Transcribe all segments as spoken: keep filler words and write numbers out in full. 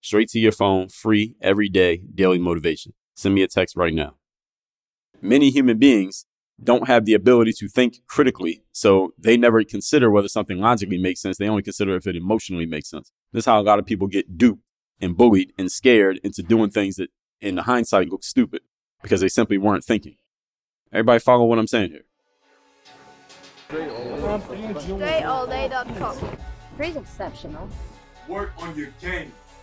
Straight to your phone, free, every day, daily motivation. Send me a text right now. Many human beings don't have the ability to think critically, so they never consider whether something logically makes sense. They only consider if it emotionally makes sense. This is how a lot of people get duped and bullied and scared into doing things that in the hindsight look stupid because they simply weren't thinking. Everybody follow what I'm saying here. Dre All Day dot com. Dre's exceptional. Work on your game.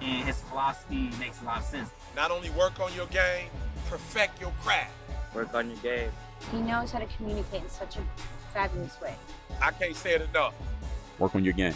And his philosophy makes a lot of sense. Not only work on your game, perfect your craft. Work on your game. He knows how to communicate in such a fabulous way. I can't say it enough. Work on your game.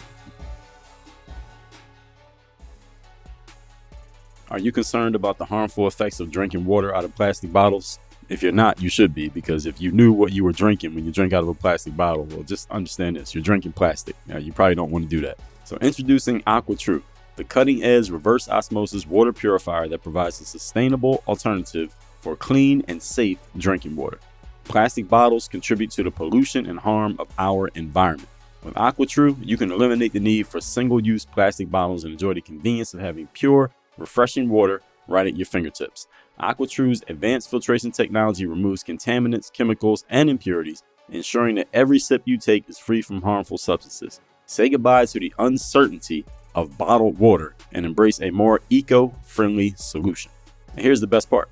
Are you concerned about the harmful effects of drinking water out of plastic bottles? If you're not, you should be, because if you knew what you were drinking when you drink out of a plastic bottle, well, just understand this. You're drinking plastic. Now, you probably don't want to do that. So introducing AquaTru, the cutting-edge reverse osmosis water purifier that provides a sustainable alternative for clean and safe drinking water. Plastic bottles contribute to the pollution and harm of our environment. With AquaTru, you can eliminate the need for single-use plastic bottles and enjoy the convenience of having pure, refreshing water right at your fingertips. AquaTru's advanced filtration technology removes contaminants, chemicals, and impurities, ensuring that every sip you take is free from harmful substances. Say goodbye to the uncertainty of bottled water and embrace a more eco-friendly solution. And here's the best part.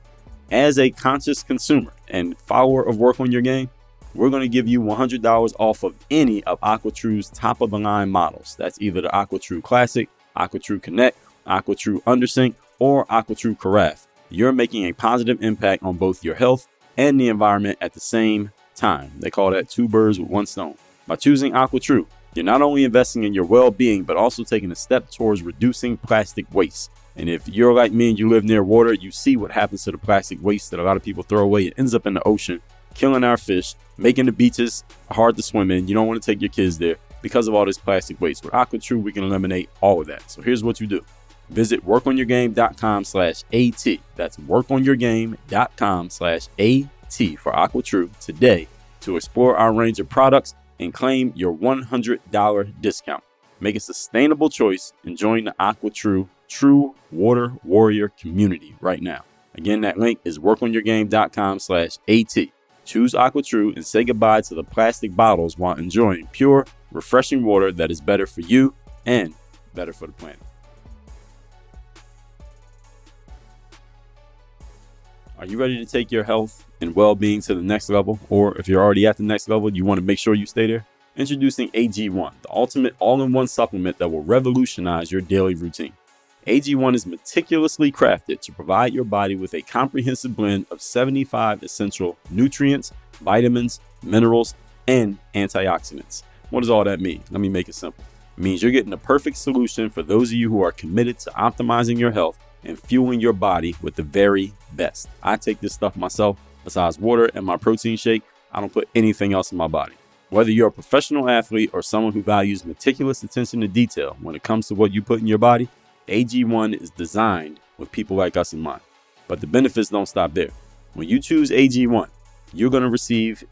As a conscious consumer and follower of Work on Your Game, we're going to give you one hundred dollars off of any of AquaTru's top-of-the-line models. That's either the AquaTru Classic, AquaTru Connect, AquaTru Undersink, or AquaTru Carafe. You're making a positive impact on both your health and the environment at the same time. They call that two birds with one stone. By choosing AquaTru, you're not only investing in your well-being, but also taking a step towards reducing plastic waste. And if you're like me and you live near water, you see what happens to the plastic waste that a lot of people throw away. It ends up in the ocean, killing our fish, making the beaches hard to swim in. You don't want to take your kids there because of all this plastic waste. With AquaTru, we can eliminate all of that. So here's what you do. Visit work on your game dot com slash A T. That's work on your game dot com slash A T for AquaTru today to explore our range of products and claim your one hundred dollars discount. Make a sustainable choice and join the AquaTru True Water Warrior community right now. Again, that link is work on your game dot com slash A T. Choose AquaTru and say goodbye to the plastic bottles while enjoying pure, refreshing water that is better for you and better for the planet. Are you ready to take your health and well-being to the next level? Or if you're already at the next level, you want to make sure you stay there? Introducing A G one, the ultimate all-in-one supplement that will revolutionize your daily routine. A G one is meticulously crafted to provide your body with a comprehensive blend of seventy-five essential nutrients, vitamins, minerals, and antioxidants. What does all that mean? Let me make it simple. It means you're getting the perfect solution for those of you who are committed to optimizing your health and fueling your body with the very best. I take this stuff myself. Besides water and my protein shake, I don't put anything else in my body. Whether you're a professional athlete or someone who values meticulous attention to detail when it comes to what you put in your body, A G one is designed with people like us in mind. But the benefits don't stop there. When you choose A G one, you're going to receive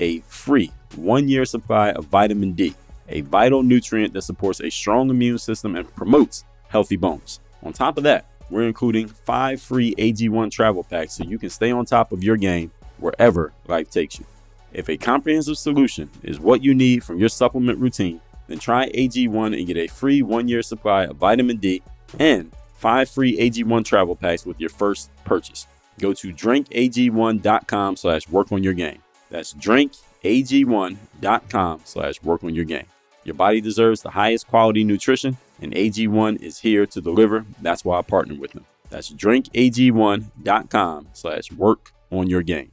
a free one-year supply of vitamin D, a vital nutrient that supports a strong immune system and promotes healthy bones. On top of that, we're including five free A G one travel packs so you can stay on top of your game wherever life takes you. If a comprehensive solution is what you need from your supplement routine, then try A G one and get a free one-year supply of vitamin D and five free A G one travel packs with your first purchase. Go to drink A G one dot com slash work on your game. That's drink A G one dot com slash work on your game. Your body deserves the highest quality nutrition, and A G one is here to deliver. That's why I partner with them. That's drink A G one dot com slash work on your game.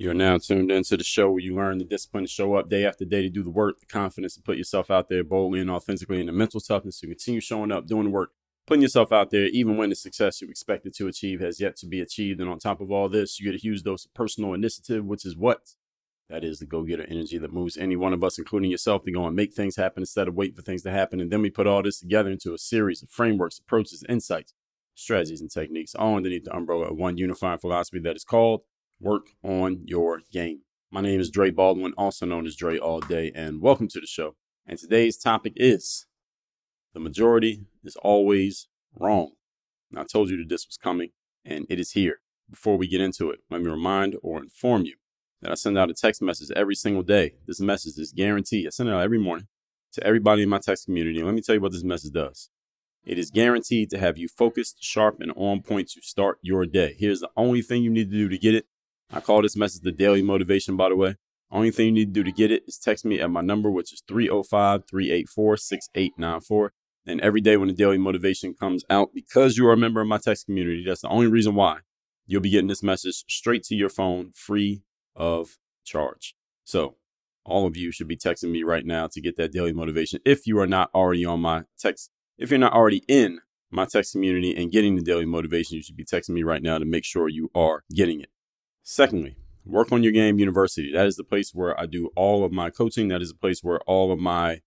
You're now tuned into the show where you learn the discipline to show up day after day to do the work, the confidence to put yourself out there boldly and authentically, and the mental toughness to continue showing up, doing the work, putting yourself out there, even when the success you expected to achieve has yet to be achieved. And on top of all this, you get a huge dose of personal initiative, which is what? That is the go-getter energy that moves any one of us, including yourself, to go and make things happen instead of wait for things to happen. And then we put all this together into a series of frameworks, approaches, insights, strategies, and techniques, all underneath the umbrella of one unifying philosophy that is called Work on Your Game. My name is Dre Baldwin, also known as Dre All Day, and welcome to the show. And today's topic is the majority is always wrong. And I told you that this was coming, and it is here. Before we get into it, let me remind or inform you that I send out a text message every single day. This message is guaranteed. I send it out every morning to everybody in my text community. And let me tell you what this message does. It is guaranteed to have you focused, sharp, and on point to start your day. Here's the only thing you need to do to get it. I call this message the daily motivation, by the way. Only thing you need to do to get it is text me at my number, which is three oh five, three eight four, six eight nine four. And every day when the daily motivation comes out, because you are a member of my text community, that's the only reason why, you'll be getting this message straight to your phone, free of charge. So all of you should be texting me right now to get that daily motivation. If you are not already on my text, if you're not already in my text community and getting the daily motivation, you should be texting me right now to make sure you are getting it. Secondly, Work on Your Game University. That is the place where I do all of my coaching. That is the place where all of my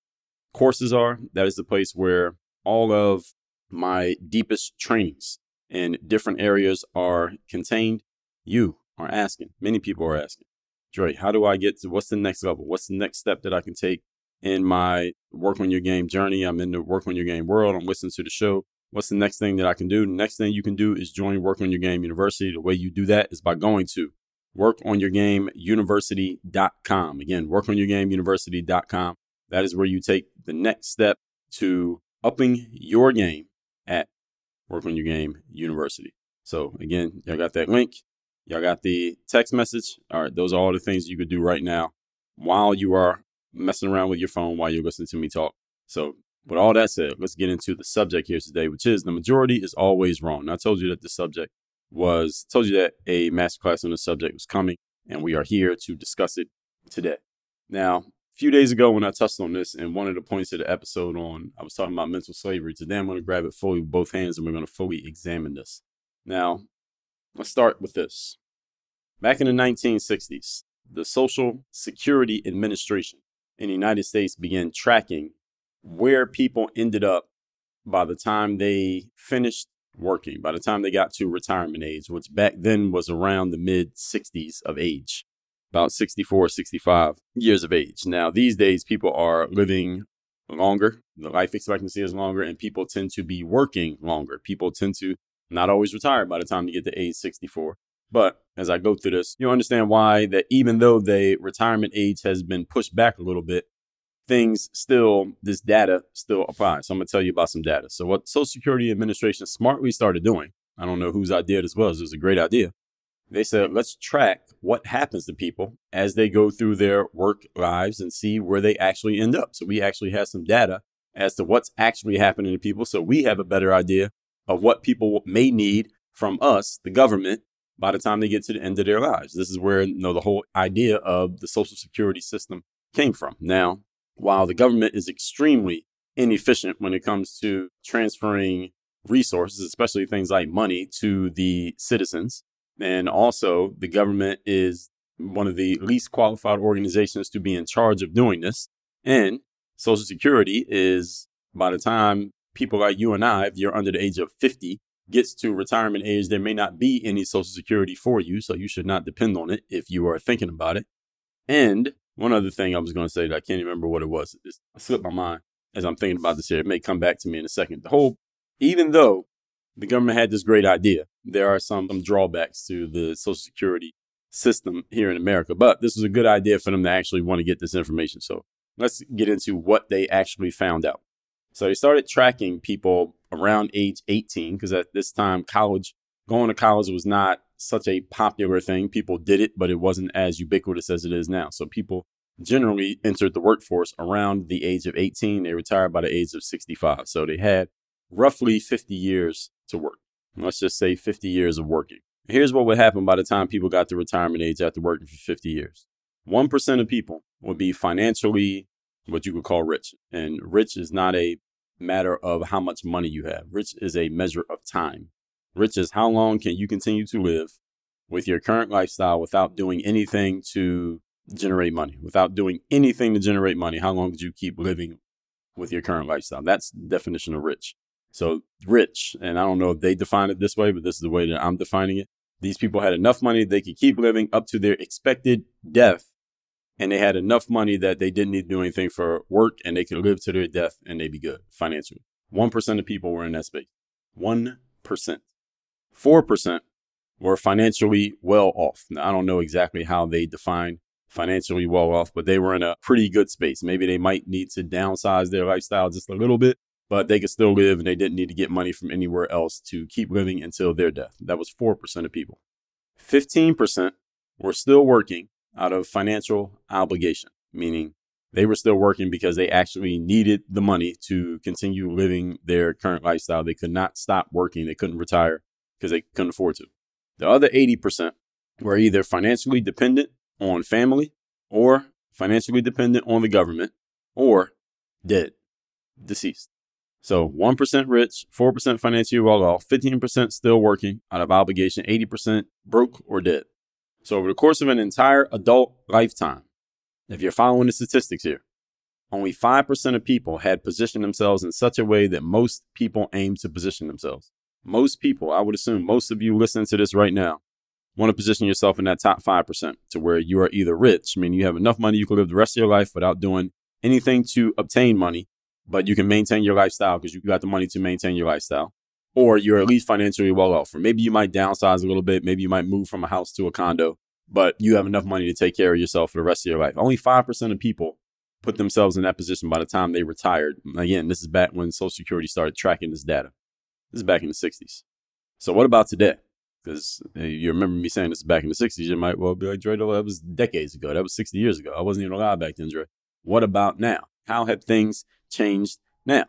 courses are. That is the place where all of my deepest trainings in different areas are contained. You are asking, many people are asking, Dre, how do I get to, what's the next level? What's the next step that I can take in my Work on Your Game journey? I'm in the Work on Your Game world. I'm listening to the show. What's the next thing that I can do? The next thing you can do is join Work on Your Game University. The way you do that is by going to work on your game university dot com. Again, work on your game university dot com. That is where you take the next step to upping your game at Work on Your Game University. So again, y'all got that link. Y'all got the text message. All right, those are all the things you could do right now while you are messing around with your phone, while you're listening to me talk. So with all that said, let's get into the subject here today, which is the majority is always wrong. Now, I told you that the subject was, told you that a masterclass on the subject was coming, and we are here to discuss it today. Now, a few days ago when I touched on this and one of the points of the episode on, I was talking about mental slavery. Today, I'm going to grab it fully with both hands and we're going to fully examine this. Now, let's start with this. Back in the nineteen sixties, the Social Security Administration in the United States began tracking where people ended up by the time they finished working, by the time they got to retirement age, which back then was around the mid sixties of age, about sixty-four, sixty-five years of age. Now, these days, people are living longer. The life expectancy is longer, and people tend to be working longer. People tend to not always retired by the time you get to age sixty-four. But as I go through this, you'll understand why that even though the retirement age has been pushed back a little bit, things still, this data still applies. So I'm going to tell you about some data. So what Social Security Administration smartly started doing, I don't know whose idea this was, it was a great idea. They said, let's track what happens to people as they go through their work lives and see where they actually end up. So we actually have some data as to what's actually happening to people. So we have a better idea of what people may need from us, the government, by the time they get to the end of their lives. This is where, you know, the whole idea of the Social Security system came from. Now, while the government is extremely inefficient when it comes to transferring resources, especially things like money, to the citizens, and also the government is one of the least qualified organizations to be in charge of doing this. And Social Security is, by the time people like you and I, if you're under the age of fifty, gets to retirement age, there may not be any Social Security for you. So you should not depend on it if you are thinking about it. And one other thing I was going to say that I can't remember what it was. It slipped my mind as I'm thinking about this here. It may come back to me in a second. The whole, even though the government had this great idea, there are some, some drawbacks to the Social Security system here in America. But this was a good idea for them to actually want to get this information. So let's get into what they actually found out. So they started tracking people around age eighteen, because at this time, college, going to college was not such a popular thing. People did it, but it wasn't as ubiquitous as it is now. So people generally entered the workforce around the age of eighteen. They retired by the age of sixty-five. So they had roughly fifty years to work. Let's just say fifty years of working. Here's what would happen by the time people got to retirement age after working for fifty years. one percent of people would be financially what you could call rich. And rich is not a matter of how much money you have. Rich is a measure of time. Rich is how long can you continue to live with your current lifestyle without doing anything to generate money, without doing anything to generate money. How long did you keep living with your current lifestyle? That's the definition of rich. So rich, and I don't know if they define it this way, but this is the way that I'm defining it. These people had enough money they could keep living up to their expected death, and they had enough money that they didn't need to do anything for work, and they could live to their death, and they'd be good financially. one percent of people were in that space. one percent. four percent were financially well off. Now, I don't know exactly how they define financially well off, but they were in a pretty good space. Maybe they might need to downsize their lifestyle just a little bit, but they could still live and they didn't need to get money from anywhere else to keep living until their death. That was four percent of people. fifteen percent were still working out of financial obligation, meaning they were still working because they actually needed the money to continue living their current lifestyle. They could not stop working. They couldn't retire because they couldn't afford to. The other eighty percent were either financially dependent on family, or financially dependent on the government, or dead, deceased. So one percent rich, four percent financially well off, fifteen percent still working out of obligation, eighty percent broke or dead. So over the course of an entire adult lifetime, if you're following the statistics here, only five percent of people had positioned themselves in such a way that most people aim to position themselves. Most people, I would assume most of you listening to this right now, want to position yourself in that top five percent to where you are either rich, meaning you have enough money you can live the rest of your life without doing anything to obtain money, but you can maintain your lifestyle because you got the money to maintain your lifestyle, or you're at least financially well off. Or maybe you might downsize a little bit. Maybe you might move from a house to a condo, but you have enough money to take care of yourself for the rest of your life. Only five percent of people put themselves in that position by the time they retired. Again, this is back when Social Security started tracking this data. This is back in the sixties. So what about today? Because you remember me saying this back in the sixties, you might well be like, Dre, that was decades ago. That was sixty years ago. I wasn't even alive back then, Dre. What about now? How have things changed now?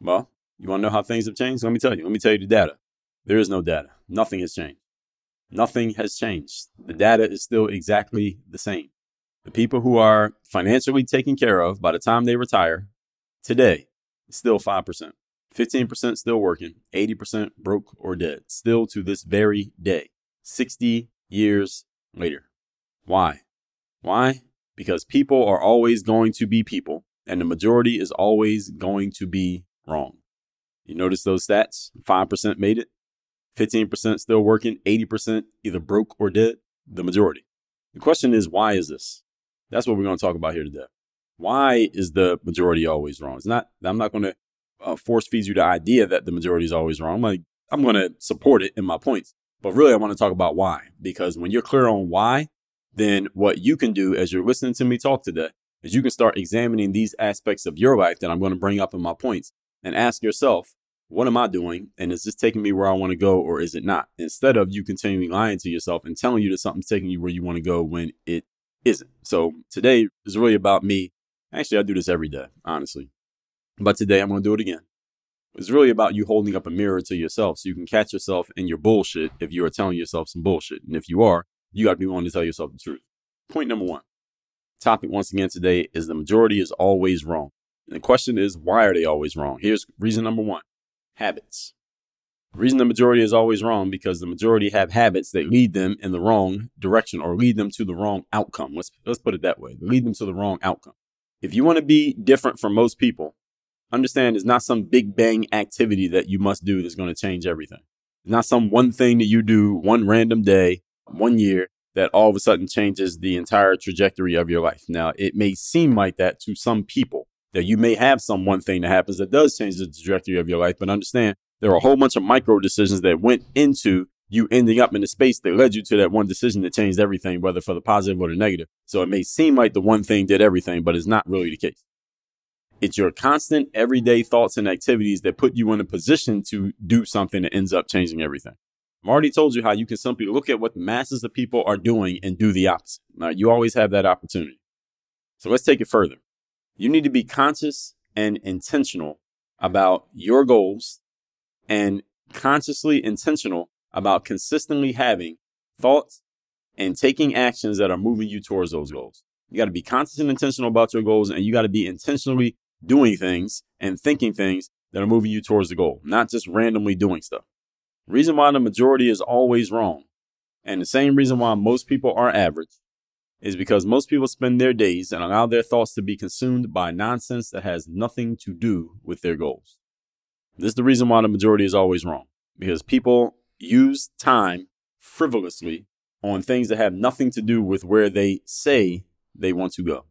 Well, you want to know how things have changed? Let me tell you. Let me tell you the data. There is no data. Nothing has changed. Nothing has changed. The data is still exactly the same. The people who are financially taken care of by the time they retire today, it's still five percent. fifteen percent still working, eighty percent broke or dead, still to this very day, sixty years later. Why? Why? Because people are always going to be people, and the majority is always going to be wrong. You notice those stats? five percent made it, fifteen percent still working, eighty percent either broke or dead, the majority. The question is, why is this? That's what we're going to talk about here today. Why is the majority always wrong? It's not, I'm not going to Uh, force feeds you the idea that the majority is always wrong. I'm like, I'm going to support it in my points, but really I want to talk about why, because when you're clear on why, then what you can do as you're listening to me talk today is you can start examining these aspects of your life that I'm going to bring up in my points and ask yourself, what am I doing? And is this taking me where I want to go, or is it not? Instead of you continually lying to yourself and telling you that something's taking you where you want to go when it isn't. So today is really about me. Actually, I do this every day, honestly. But today I'm going to do it again. It's really about you holding up a mirror to yourself so you can catch yourself in your bullshit if you are telling yourself some bullshit. And if you are, you got to be willing to tell yourself the truth. Point number one. Topic once again today is the majority is always wrong. And the question is, why are they always wrong? Here's reason number one. Habits. The reason the majority is always wrong because the majority have habits that lead them in the wrong direction or lead them to the wrong outcome. Let's, let's put it that way. Lead them to the wrong outcome. If you want to be different from most people, understand it's not some big bang activity that you must do that's going to change everything. It's not some one thing that you do one random day, one year, that all of a sudden changes the entire trajectory of your life. Now, it may seem like that to some people, that you may have some one thing that happens that does change the trajectory of your life. But understand there are a whole bunch of micro decisions that went into you ending up in the space that led you to that one decision that changed everything, whether for the positive or the negative. So it may seem like the one thing did everything, but it's not really the case. It's your constant everyday thoughts and activities that put you in a position to do something that ends up changing everything. I've already told you how you can simply look at what the masses of people are doing and do the opposite. Now, you always have that opportunity. So let's take it further. You need to be conscious and intentional about your goals and consciously intentional about consistently having thoughts and taking actions that are moving you towards those goals. You got to be conscious and intentional about your goals, and you got to be intentionally doing things and thinking things that are moving you towards the goal, not just randomly doing stuff. Reason why the majority is always wrong, and the same reason why most people are average, is because most people spend their days and allow their thoughts to be consumed by nonsense that has nothing to do with their goals. This is the reason why the majority is always wrong, because people use time frivolously on things that have nothing to do with where they say they want to go.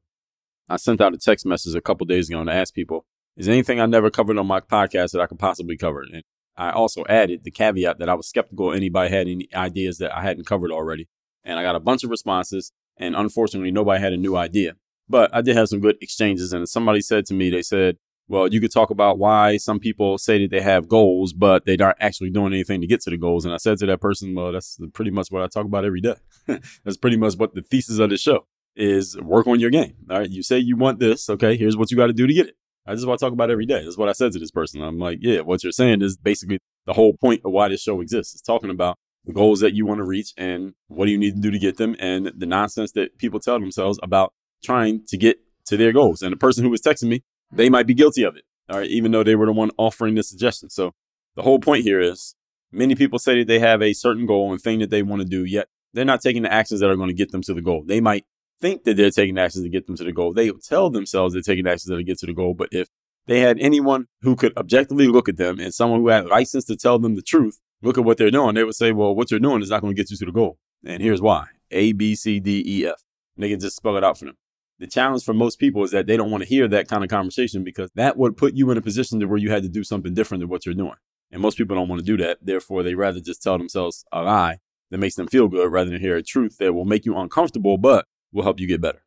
I sent out a text message a couple days ago to ask people, is there anything I never covered on my podcast that I could possibly cover? And I also added the caveat that I was skeptical anybody had any ideas that I hadn't covered already. And I got a bunch of responses, and unfortunately, nobody had a new idea. But I did have some good exchanges. And somebody said to me, they said, well, you could talk about why some people say that they have goals, but they aren't actually doing anything to get to the goals. And I said to that person, well, that's pretty much what I talk about every day. That's pretty much what the thesis of the show is. Work on your game. All right. You say you want this. OK, here's what you got to do to get it. This is what I talk about every day. That's what I said to this person. I'm like, yeah, what you're saying is basically the whole point of why this show exists. It's talking about the goals that you want to reach and what do you need to do to get them and the nonsense that people tell themselves about trying to get to their goals. And the person who was texting me, they might be guilty of it, all right, even though they were the one offering the suggestion. So the whole point here is many people say that they have a certain goal and thing that they want to do, yet they're not taking the actions that are going to get them to the goal. They might think that they're taking actions to get them to the goal. They tell themselves they're taking actions to get to the goal. But if they had anyone who could objectively look at them and someone who had license to tell them the truth, look at what they're doing, they would say, well, what you're doing is not going to get you to the goal. And here's why. A, B, C, D, E, F. And they can just spell it out for them. The challenge for most people is that they don't want to hear that kind of conversation because that would put you in a position to where you had to do something different than what you're doing. And most people don't want to do that. Therefore, they rather just tell themselves a lie that makes them feel good rather than hear a truth that will make you uncomfortable, but will help you get better.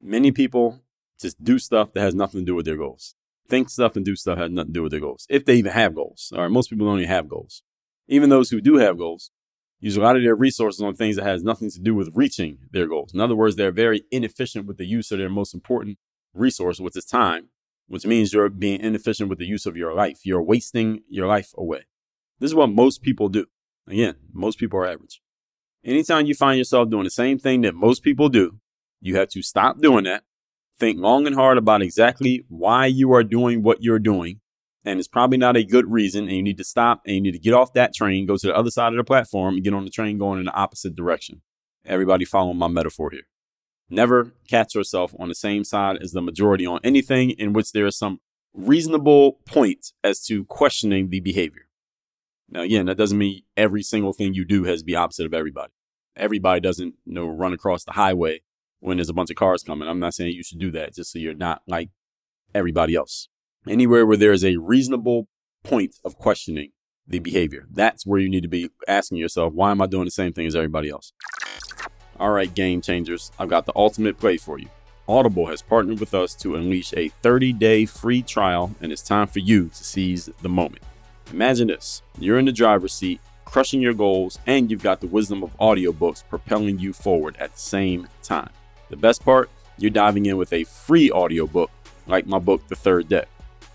Many people just do stuff that has nothing to do with their goals. Think stuff and do stuff that has nothing to do with their goals. If they even have goals. All right. Most people don't even have goals. Even those who do have goals use a lot of their resources on things that has nothing to do with reaching their goals. In other words, they're very inefficient with the use of their most important resource, which is time, which means you're being inefficient with the use of your life. You're wasting your life away. This is what most people do. Again, most people are average. Anytime you find yourself doing the same thing that most people do, you have to stop doing that. Think long and hard about exactly why you are doing what you're doing. And it's probably not a good reason. And you need to stop and you need to get off that train, go to the other side of the platform and get on the train going in the opposite direction. Everybody following my metaphor here. Never catch yourself on the same side as the majority on anything in which there is some reasonable point as to questioning the behavior. Now, again, that doesn't mean every single thing you do has to be opposite of everybody. Everybody doesn't, you know, run across the highway when there's a bunch of cars coming. I'm not saying you should do that just so you're not like everybody else. Anywhere where there is a reasonable point of questioning the behavior, that's where you need to be asking yourself, why am I doing the same thing as everybody else? All right, game changers, I've got the ultimate play for you. Audible has partnered with us to unleash a thirty-day free trial, and it's time for you to seize the moment. Imagine this. You're in the driver's seat, crushing your goals, and you've got the wisdom of audiobooks propelling you forward at the same time. The best part, you're diving in with a free audiobook like my book, The Third Day.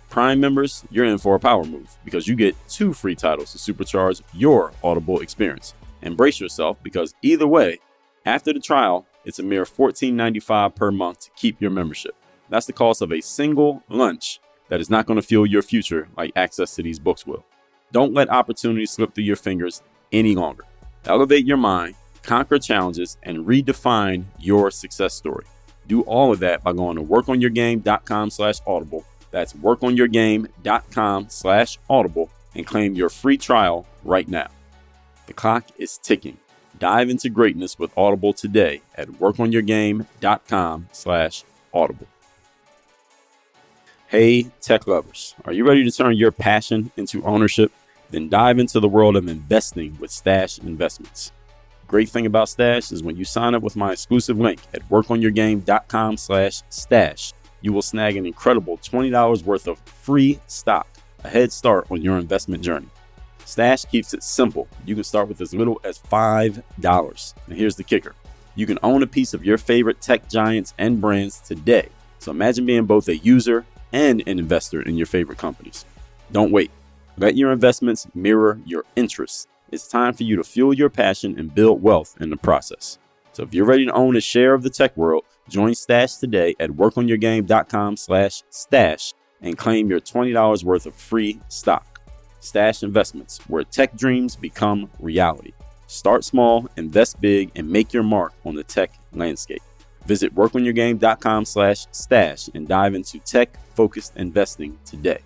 Prime members, you're in for a power move because you get two free titles to supercharge your Audible experience. And brace yourself because either way, after the trial, it's a mere fourteen dollars and ninety-five cents per month to keep your membership. That's the cost of a single lunch. That is not going to fuel your future like access to these books will. Don't let opportunities slip through your fingers any longer. Elevate your mind, conquer challenges, and redefine your success story. Do all of that by going to workonyourgame.com slash audible. That's workonyourgame.com slash audible and claim your free trial right now. The clock is ticking. Dive into greatness with Audible today at workonyourgame.com slash audible. Hey, tech lovers, are you ready to turn your passion into ownership? Then dive into the world of investing with Stash Investments. Great thing about Stash is when you sign up with my exclusive link at workonyourgame.com slash stash, you will snag an incredible twenty dollars worth of free stock, a head start on your investment journey. Stash keeps it simple. You can start with as little as five dollars. And here's the kicker. You can own a piece of your favorite tech giants and brands today. So imagine being both a user and an investor in your favorite companies. Don't wait. Let your investments mirror your interests. It's time for you to fuel your passion and build wealth in the process. So if you're ready to own a share of the tech world, join Stash today at work on your game dot com slash stash and claim your twenty dollars worth of free stock. Stash Investments, where tech dreams become reality. Start small, invest big, and make your mark on the tech landscape. Visit work on your game dot com slash stash and dive into tech-focused investing today.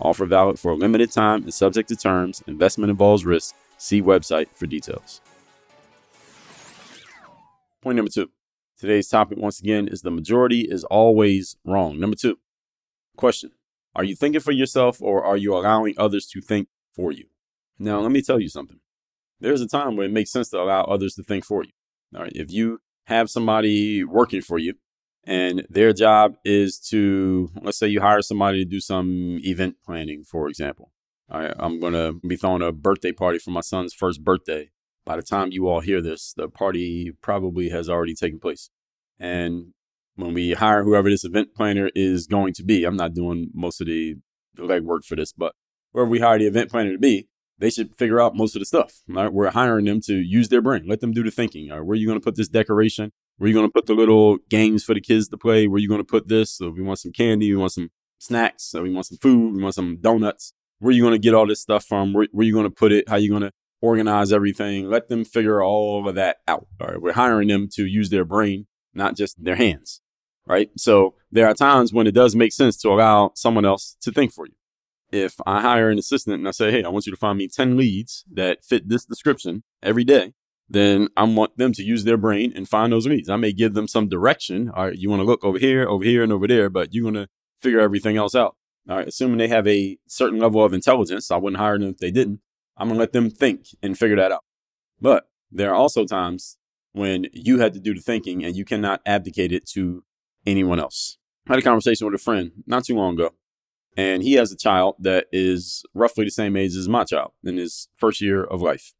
Offer valid for a limited time and subject to terms. Investment involves risk. See website for details. Point number two. Today's topic, once again, is the majority is always wrong. Number two, question. Are you thinking for yourself, or are you allowing others to think for you? Now, let me tell you something. There's a time where it makes sense to allow others to think for you. All right. If you have somebody working for you and their job is to, let's say you hire somebody to do some event planning, for example. All right. I'm going to be throwing a birthday party for my son's first birthday. By the time you all hear this, the party probably has already taken place. And when we hire whoever this event planner is going to be, I'm not doing most of the legwork for this, but whoever we hire the event planner to be, they should figure out most of the stuff. Right? We're hiring them to use their brain. Let them do the thinking. Right? Where are you going to put this decoration? Where are you going to put the little games for the kids to play? Where are you going to put this? So we want some candy. We want some snacks. So we want some food. We want some donuts. Where are you going to get all this stuff from? Where, where are you going to put it? How are you going to organize everything? Let them figure all of that out. All right? We're hiring them to use their brain, not just their hands. Right. So there are times when it does make sense to allow someone else to think for you. If I hire an assistant and I say, hey, I want you to find me ten leads that fit this description every day, then I want them to use their brain and find those leads. I may give them some direction. All right. You want to look over here, over here, and over there, but you're going to figure everything else out. All right. Assuming they have a certain level of intelligence, I wouldn't hire them if they didn't. I'm going to let them think and figure that out. But there are also times when you had to do the thinking and you cannot abdicate it to anyone else. I had a conversation with a friend not too long ago, and he has a child that is roughly the same age as my child in his first year of life.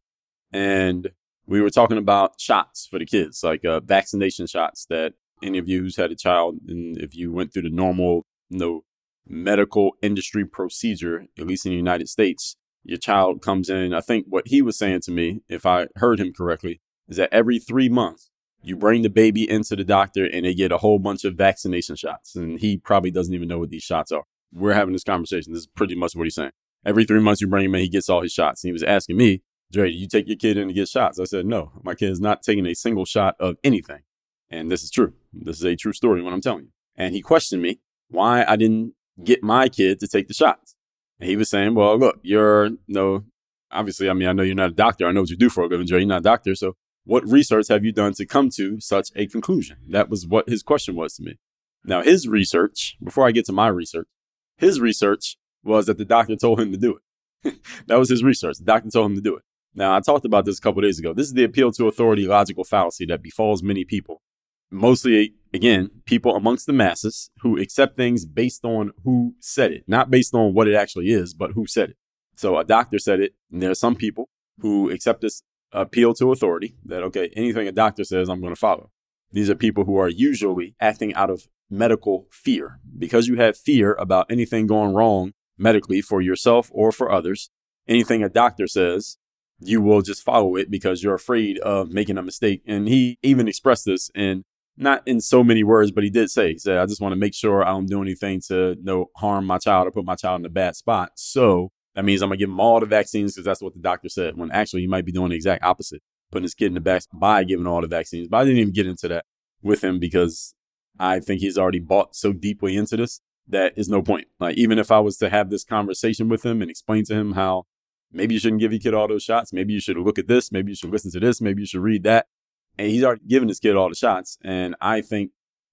And we were talking about shots for the kids, like uh, vaccination shots that any of you who's had a child, and if you went through the normal, you know, medical industry procedure, at least in the United States, your child comes in. I think what he was saying to me, if I heard him correctly, is that every three months you bring the baby into the doctor and they get a whole bunch of vaccination shots. And he probably doesn't even know what these shots are. We're having this conversation. This is pretty much what he's saying. Every three months you bring him in, he gets all his shots. And he was asking me, Dre, do you take your kid in to get shots? I said, no, my kid is not taking a single shot of anything. And this is true. This is a true story, what I'm telling you. And he questioned me why I didn't get my kid to take the shots. And he was saying, well, look, you're no, obviously, I mean, I know you're not a doctor. I know what you do for a living, Dre. You're not a doctor. So what research have you done to come to such a conclusion? That was what his question was to me. Now, his research, before I get to my research, his research was that the doctor told him to do it. That was his research. The doctor told him to do it. Now, I talked about this a couple of days ago. This is the appeal to authority logical fallacy that befalls many people, mostly, again, people amongst the masses who accept things based on who said it, not based on what it actually is, but who said it. So a doctor said it, and there are some people who accept this appeal to authority that, okay, anything a doctor says, I'm going to follow. These are people who are usually acting out of medical fear. Because you have fear about anything going wrong medically for yourself or for others, anything a doctor says, you will just follow it because you're afraid of making a mistake. And he even expressed this in not in so many words, but he did say, he said, I just want to make sure I don't do anything to no harm my child or put my child in a bad spot. So that means I'm going to give him all the vaccines because that's what the doctor said, when actually he might be doing the exact opposite, putting his kid in the back by giving all the vaccines. But I didn't even get into that with him because I think he's already bought so deeply into this that is no point. Like, even if I was to have this conversation with him and explain to him how maybe you shouldn't give your kid all those shots, maybe you should look at this, maybe you should listen to this, maybe you should read that. And he's already given his kid all the shots. And I think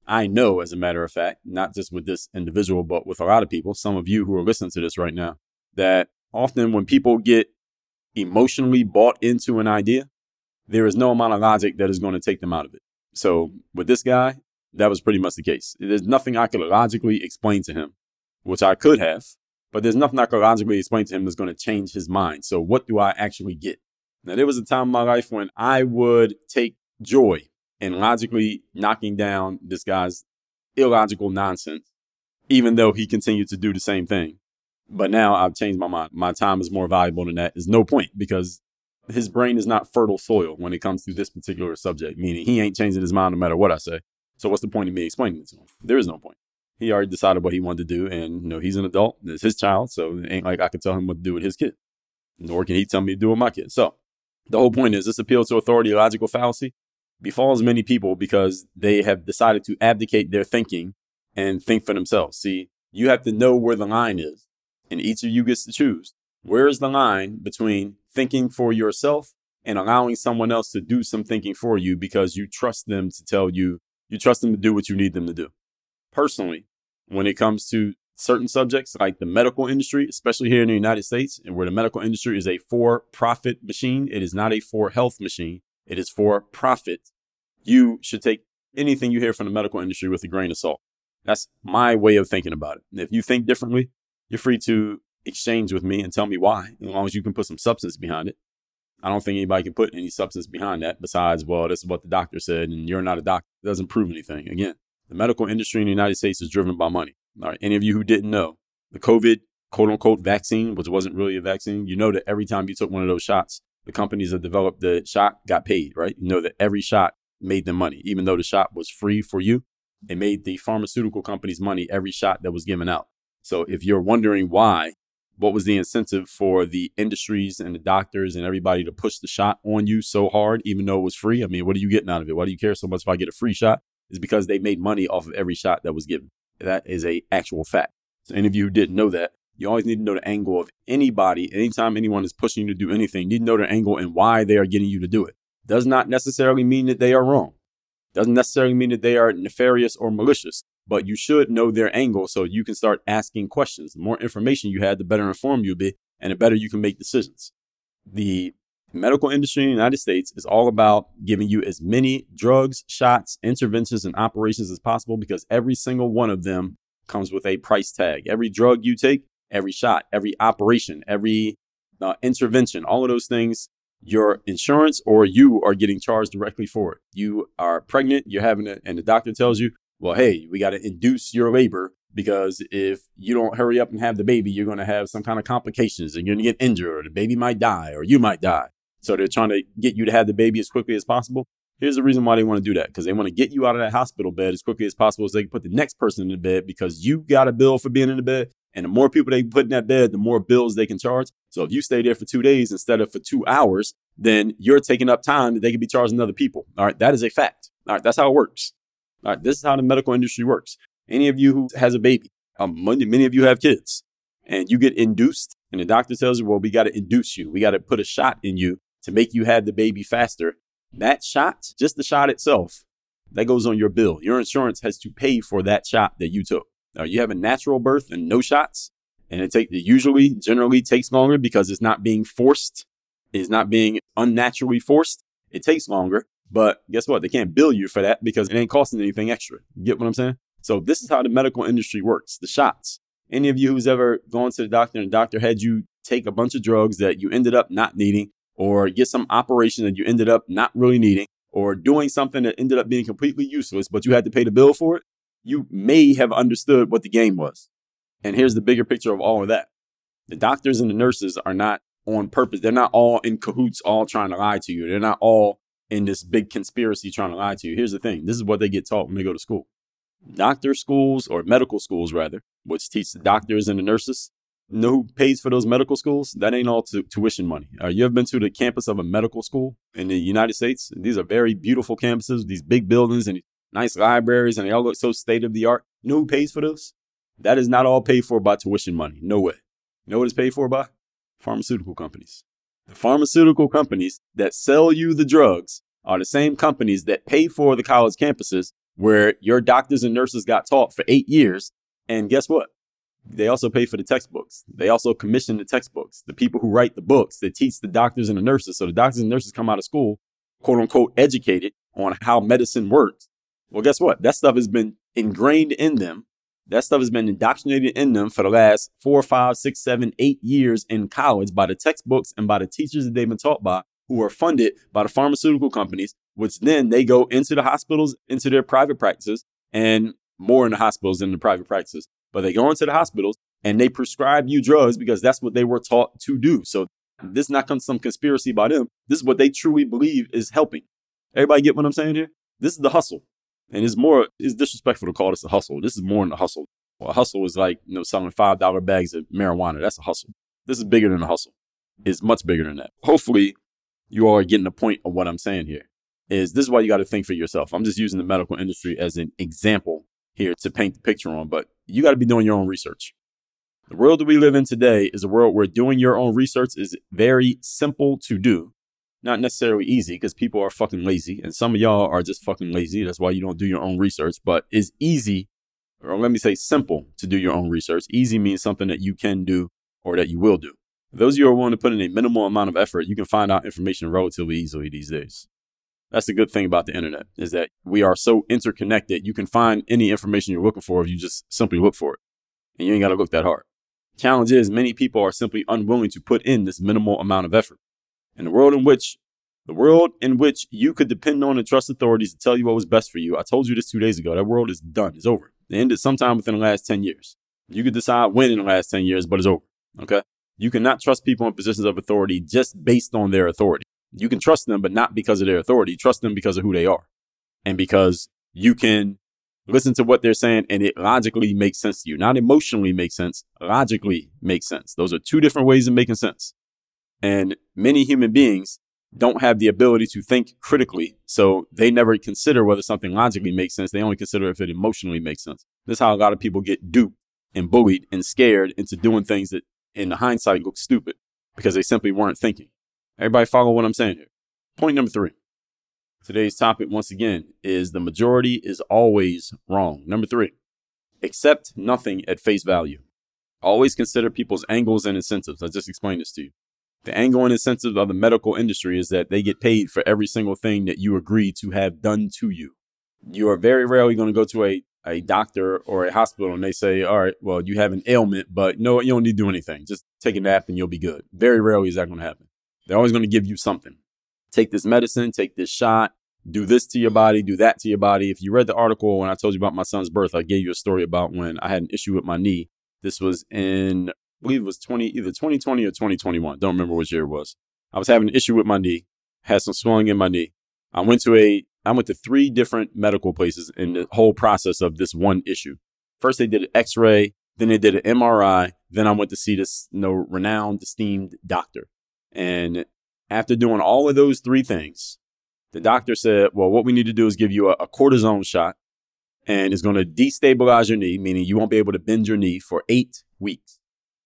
I know, as a matter of fact, not just with this individual, but with a lot of people, some of you who are listening to this right now, that often when people get emotionally bought into an idea, there is no amount of logic that is going to take them out of it. So with this guy, that was pretty much the case. There's nothing I could logically explain to him, which I could have, but there's nothing I could logically explain to him that's going to change his mind. So what do I actually get? Now, there was a time in my life when I would take joy in logically knocking down this guy's illogical nonsense, even though he continued to do the same thing. But now I've changed my mind. My time is more valuable than that. There's no point, because his brain is not fertile soil when it comes to this particular subject, meaning he ain't changing his mind no matter what I say. So what's the point of me explaining it to him? There is no point. He already decided what he wanted to do, and you know, he's an adult. It's his child, so it ain't like I could tell him what to do with his kid, nor can he tell me to do with my kid. So the whole point is, this appeal to authority logical fallacy befalls many people because they have decided to abdicate their thinking and think for themselves. See, you have to know where the line is, and each of you gets to choose. Where is the line between thinking for yourself and allowing someone else to do some thinking for you because you trust them to tell you, you trust them to do what you need them to do? Personally, when it comes to certain subjects like the medical industry, especially here in the United States, and where the medical industry is a for-profit machine, it is not a for-health machine, it is for-profit. You should take anything you hear from the medical industry with a grain of salt. That's my way of thinking about it. If you think differently, you're free to exchange with me and tell me why, as long as you can put some substance behind it. I don't think anybody can put any substance behind that besides, well, this is what the doctor said, and you're not a doctor. It doesn't prove anything. Again, the medical industry in the United States is driven by money. All right. Any of you who didn't know, the COVID quote unquote vaccine, which wasn't really a vaccine, you know that every time you took one of those shots, the companies that developed the shot got paid, right? You know that every shot made them money. Even though the shot was free for you, it made the pharmaceutical companies money every shot that was given out. So if you're wondering why, what was the incentive for the industries and the doctors and everybody to push the shot on you so hard, even though it was free? I mean, what are you getting out of it? Why do you care so much if I get a free shot? Is because they made money off of every shot that was given. That is a actual fact. So any of you who didn't know that, you always need to know the angle of anybody. Anytime anyone is pushing you to do anything, you need to know their angle and why they are getting you to do it. Does not necessarily mean that they are wrong. Doesn't necessarily mean that they are nefarious or malicious, but you should know their angle so you can start asking questions. The more information you had, the better informed you'll be, and the better you can make decisions. The medical industry in the United States is all about giving you as many drugs, shots, interventions, and operations as possible, because every single one of them comes with a price tag. Every drug you take, every shot, every operation, every uh, intervention, all of those things, your insurance or you are getting charged directly for it. You are pregnant, you're having it, and the doctor tells you, well, hey, we got to induce your labor because if you don't hurry up and have the baby, you're going to have some kind of complications and you're going to get injured or the baby might die or you might die. So they're trying to get you to have the baby as quickly as possible. Here's the reason why they want to do that, because they want to get you out of that hospital bed as quickly as possible so they can put the next person in the bed, because you got a bill for being in the bed. And the more people they put in that bed, the more bills they can charge. So if you stay there for two days instead of for two hours, then you're taking up time that they could be charging other people. All right. That is a fact. All right. That's how it works. All right. This is how the medical industry works. Any of you who has a baby, um, many of you have kids, and you get induced. And the doctor tells you, well, we got to induce you. We got to put a shot in you to make you have the baby faster. That shot, just the shot itself, that goes on your bill. Your insurance has to pay for that shot that you took. Now, you have a natural birth and no shots, and it, take, it usually generally takes longer because it's not being forced. It's not being unnaturally forced. It takes longer. But guess what? They can't bill you for that because it ain't costing anything extra. You get what I'm saying? So this is how the medical industry works. The shots. Any of you who's ever gone to the doctor and the doctor had you take a bunch of drugs that you ended up not needing, or get some operation that you ended up not really needing, or doing something that ended up being completely useless, but you had to pay the bill for it, you may have understood what the game was. And here's the bigger picture of all of that. The doctors and the nurses are not on purpose. They're not all in cahoots, all trying to lie to you. They're not all in this big conspiracy trying to lie to you. Here's the thing. This is what they get taught when they go to school. Doctor schools, or medical schools rather, which teach the doctors and the nurses. You know who pays for those medical schools? That ain't all t- tuition money. Uh, you ever been to the campus of a medical school in the United States? These are very beautiful campuses, these big buildings and nice libraries, and they all look so state of the art. You know who pays for those? That is not all paid for by tuition money. No way. You know what it's paid for by? Pharmaceutical companies. The pharmaceutical companies that sell you the drugs are the same companies that pay for the college campuses where your doctors and nurses got taught for eight years. And guess what? They also pay for the textbooks. They also commission the textbooks. The people who write the books, they teach the doctors and the nurses. So the doctors and nurses come out of school, quote unquote, educated on how medicine works. Well, guess what? That stuff has been ingrained in them. That stuff has been indoctrinated in them for the last four, five, six, seven, eight years in college by the textbooks and by the teachers that they've been taught by, who are funded by the pharmaceutical companies, which then they go into the hospitals, into their private practices, and more in the hospitals than the private practices. But they go into the hospitals and they prescribe you drugs because that's what they were taught to do. So this is not some conspiracy by them. This is what they truly believe is helping. Everybody get what I'm saying here? This is the hustle. And it's more, it's disrespectful to call this a hustle. This is more than a hustle. Well, a hustle is like, you know, selling five dollar bags of marijuana. That's a hustle. This is bigger than a hustle. It's much bigger than that. Hopefully, you all are getting the point of what I'm saying here. Is this is why you got to think for yourself. I'm just using the medical industry as an example here to paint the picture on, but you got to be doing your own research. The world that we live in today is a world where doing your own research is very simple to do. Not necessarily easy, because people are fucking lazy, and some of y'all are just fucking lazy. That's why you don't do your own research. But it's easy, or let me say simple, to do your own research. Easy means something that you can do or that you will do. Those of you who are willing to put in a minimal amount of effort, you can find out information relatively easily these days. That's the good thing about the internet, is that we are so interconnected. You can find any information you're looking for if you just simply look for it, and you ain't got to look that hard. Challenge is many people are simply unwilling to put in this minimal amount of effort. In the world in which the world in which you could depend on and trust authorities to tell you what was best for you. I told you this two days ago. That world is done. It's over. It ended sometime within the last ten years. You could decide when in the last ten years, but it's over. Okay. You cannot trust people in positions of authority just based on their authority. You can trust them, but not because of their authority. Trust them because of who they are. And because you can listen to what they're saying and it logically makes sense to you. Not emotionally makes sense. Logically makes sense. Those are two different ways of making sense. And many human beings don't have the ability to think critically. So they never consider whether something logically makes sense. They only consider if it emotionally makes sense. This is how a lot of people get duped and bullied and scared into doing things that in the hindsight look stupid because they simply weren't thinking. Everybody follow what I'm saying here. Point number three. Today's topic, once again, is the majority is always wrong. Number three, accept nothing at face value. Always consider people's angles and incentives. I just explained this to you. The angle and incentive of the medical industry is that they get paid for every single thing that you agree to have done to you. You are very rarely going to go to a, a doctor or a hospital and they say, all right, well, you have an ailment, but no, you don't need to do anything. Just take a nap and you'll be good. Very rarely is that going to happen. They're always going to give you something. Take this medicine, take this shot, do this to your body, do that to your body. If you read the article when I told you about my son's birth, I gave you a story about when I had an issue with my knee. This was in... I believe it was twenty, either twenty twenty or twenty twenty-one. Don't remember which year it was. I was having an issue with my knee, had some swelling in my knee. I went to a, I went to three different medical places in the whole process of this one issue. First, they did an x-ray, then they did an M R I. Then I went to see this, you know, renowned, esteemed doctor. And after doing all of those three things, the doctor said, well, what we need to do is give you a, a cortisone shot and it's going to destabilize your knee, meaning you won't be able to bend your knee for eight weeks.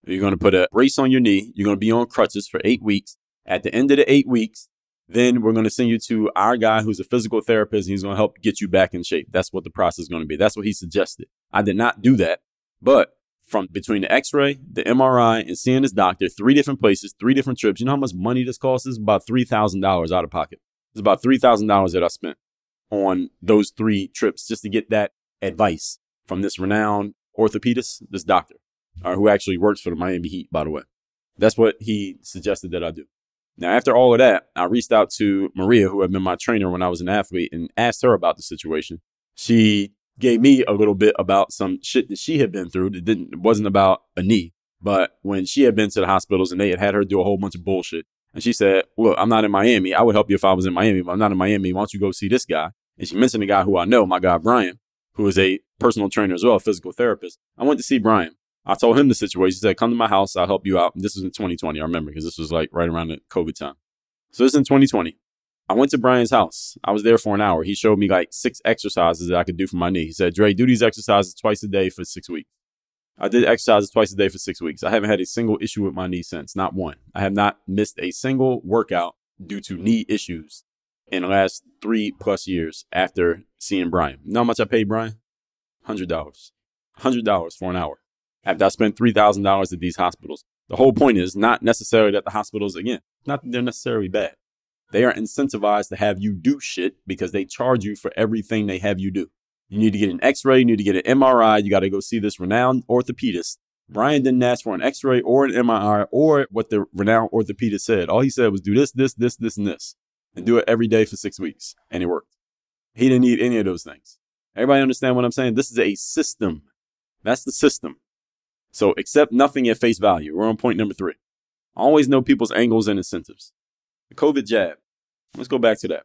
You're going to put a brace on your knee. You're going to be on crutches for eight weeks. At the end of the eight weeks, then we're going to send you to our guy who's a physical therapist, and he's going to help get you back in shape. That's what the process is going to be. That's what he suggested. I did not do that. But from between the x-ray, the M R I, and seeing this doctor, three different places, three different trips, you know how much money this costs? It's about three thousand dollars out of pocket. It's about three thousand dollars that I spent on those three trips just to get that advice from this renowned orthopedist, this doctor. Or who actually works for the Miami Heat, by the way. That's what he suggested that I do. Now, after all of that, I reached out to Maria, who had been my trainer when I was an athlete, and asked her about the situation. She gave me a little bit about some shit that she had been through that didn't, it wasn't about a knee, but when she had been to the hospitals and they had had her do a whole bunch of bullshit. And she said, look, I'm not in Miami. I would help you if I was in Miami, but I'm not in Miami. Why don't you go see this guy? And she mentioned a guy who I know, my guy, Brian, who is a personal trainer as well, a physical therapist. I went to see Brian. I told him the situation. He said, come to my house. I'll help you out. And this was in twenty twenty. I remember because this was like right around the COVID time. So this is in twenty twenty. I went to Brian's house. I was there for an hour. He showed me like six exercises that I could do for my knee. He said, Dre, do these exercises twice a day for six weeks. I did exercises twice a day for six weeks. I haven't had a single issue with my knee since. Not one. I have not missed a single workout due to knee issues in the last three plus years after seeing Brian. You know how much I paid Brian? one hundred dollars. one hundred dollars for an hour. After I spent three thousand dollars at these hospitals. The whole point is not necessarily that the hospitals, again, not that they're necessarily bad. They are incentivized to have you do shit because they charge you for everything they have you do. You need to get an x-ray, you need to get an M R I, you got to go see this renowned orthopedist. Brian didn't ask for an x-ray or an M R I or what the renowned orthopedist said. All he said was do this, this, this, this, and this, and do it every day for six weeks. And it worked. He didn't need any of those things. Everybody understand what I'm saying? This is a system. That's the system. So accept nothing at face value. We're on point number three. Always know people's angles and incentives. The COVID jab. Let's go back to that.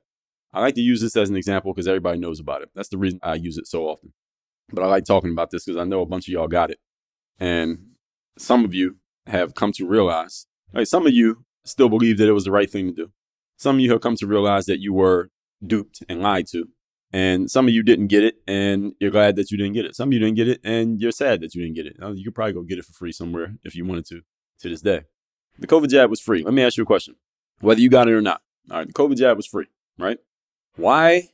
I like to use this as an example because everybody knows about it. That's the reason I use it so often. But I like talking about this because I know a bunch of y'all got it. And some of you have come to realize, right, some of you still believe that it was the right thing to do. Some of you have come to realize that you were duped and lied to. And some of you didn't get it and you're glad that you didn't get it. Some of you didn't get it and you're sad that you didn't get it. Now, you could probably go get it for free somewhere if you wanted to, to this day. The COVID jab was free. Let me ask you a question, whether you got it or not. All right, the COVID jab was free, right? Why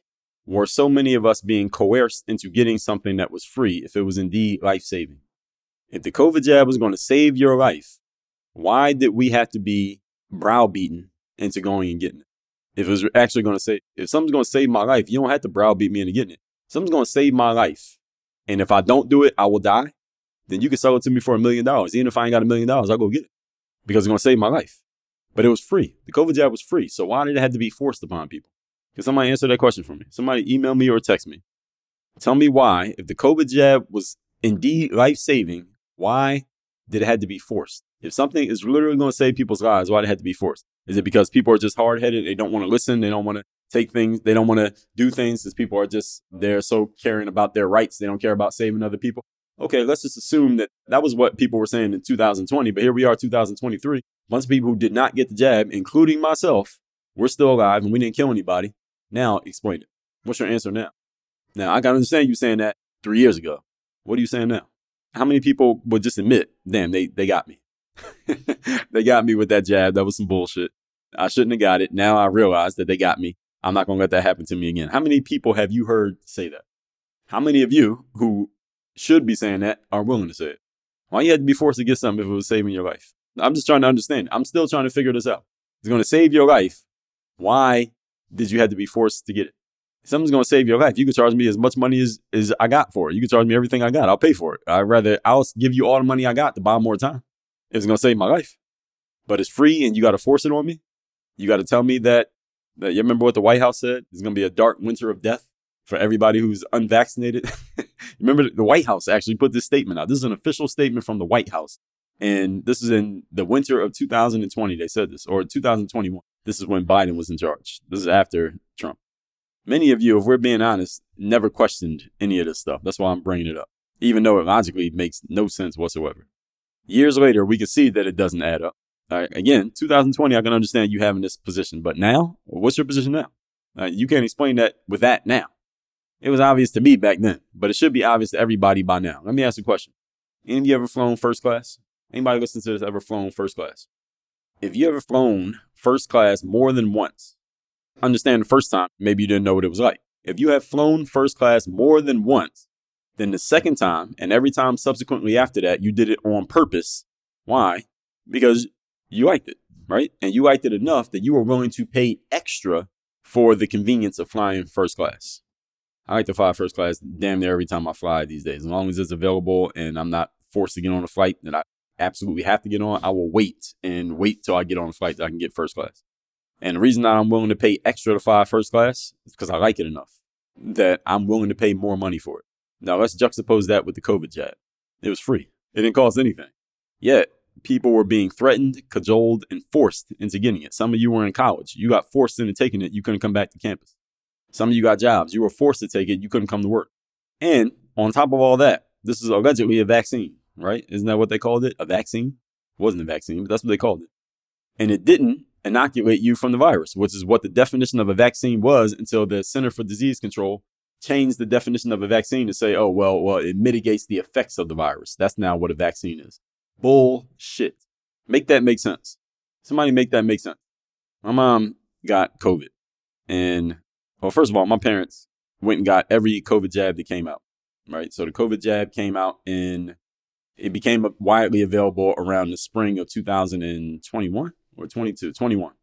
were so many of us being coerced into getting something that was free if it was indeed life-saving? If the COVID jab was going to save your life, why did we have to be browbeaten into going and getting it? If it was actually going to say, if something's going to save my life, you don't have to browbeat me into getting it. Something's going to save my life. And if I don't do it, I will die. Then you can sell it to me for a million dollars. Even if I ain't got a million dollars, I'll go get it because it's going to save my life. But it was free. The COVID jab was free. So why did it have to be forced upon people? Can somebody answer that question for me? Somebody email me or text me. Tell me why, if the COVID jab was indeed life-saving, why did it have to be forced? If something is literally going to save people's lives, why did it have to be forced? Is it because people are just hard-headed? They don't want to listen. They don't want to take things. They don't want to do things because people are just, they're so caring about their rights. They don't care about saving other people. Okay, let's just assume that that was what people were saying in two thousand twenty, but here we are, two thousand twenty-three. A bunch of people who did not get the jab, including myself, we're still alive and we didn't kill anybody. Now, explain it. What's your answer now? Now, I got to understand you saying that three years ago. What are you saying now? How many people would just admit, damn, they, they got me. They got me with that jab. That was some bullshit. I shouldn't have got it. Now I realize that they got me. I'm not going to let that happen to me again. How many people have you heard say that? How many of you who should be saying that are willing to say it? Why you had to be forced to get something if it was saving your life? I'm just trying to understand. I'm still trying to figure this out. It's going to save your life. Why did you have to be forced to get it? If something's going to save your life, you can charge me as much money as, as I got for it. You can charge me everything I got. I'll pay for it. I'd rather, I'll give you all the money I got to buy more time. It's going to save my life. But it's free and you got to force it on me. You got to tell me that, that you remember what the White House said? It's going to be a dark winter of death for everybody who's unvaccinated. Remember, the White House actually put this statement out. This is an official statement from the White House. And this is in the winter of two thousand twenty. They said this, or two thousand twenty-one. This is when Biden was in charge. This is after Trump. Many of you, if we're being honest, never questioned any of this stuff. That's why I'm bringing it up, even though it logically makes no sense whatsoever. Years later, we can see that it doesn't add up. All right, again, two thousand twenty, I can understand you having this position. But now, well, what's your position now? Right, you can't explain that with that now. It was obvious to me back then, but it should be obvious to everybody by now. Let me ask you a question. Any of you ever flown first class? Anybody listening to this ever flown first class? If you ever flown first class more than once, understand the first time, maybe you didn't know what it was like. If you have flown first class more than once, then the second time and every time subsequently after that, you did it on purpose. Why? Because you liked it, right? And you liked it enough that you were willing to pay extra for the convenience of flying first class. I like to fly first class damn near every time I fly these days. As long as it's available and I'm not forced to get on a flight that I absolutely have to get on, I will wait and wait till I get on a flight that I can get first class. And the reason that I'm willing to pay extra to fly first class is because I like it enough that I'm willing to pay more money for it. Now, let's juxtapose that with the COVID jab. It was free. It didn't cost anything. Yet, people were being threatened, cajoled, and forced into getting it. Some of you were in college. You got forced into taking it. You couldn't come back to campus. Some of you got jobs. You were forced to take it. You couldn't come to work. And on top of all that, this is allegedly a vaccine, right? Isn't that what they called it? A vaccine? It wasn't a vaccine, but that's what they called it. And it didn't inoculate you from the virus, which is what the definition of a vaccine was until the Center for Disease Control changed the definition of a vaccine to say, oh, well, well, it mitigates the effects of the virus. That's now what a vaccine is. Bullshit. Make that make sense. Somebody make that make sense. My mom got COVID. And, well, first of all, my parents went and got every COVID jab that came out, right? So the COVID jab came out and it became widely available around the spring of two thousand twenty-one or twenty-two, twenty-one,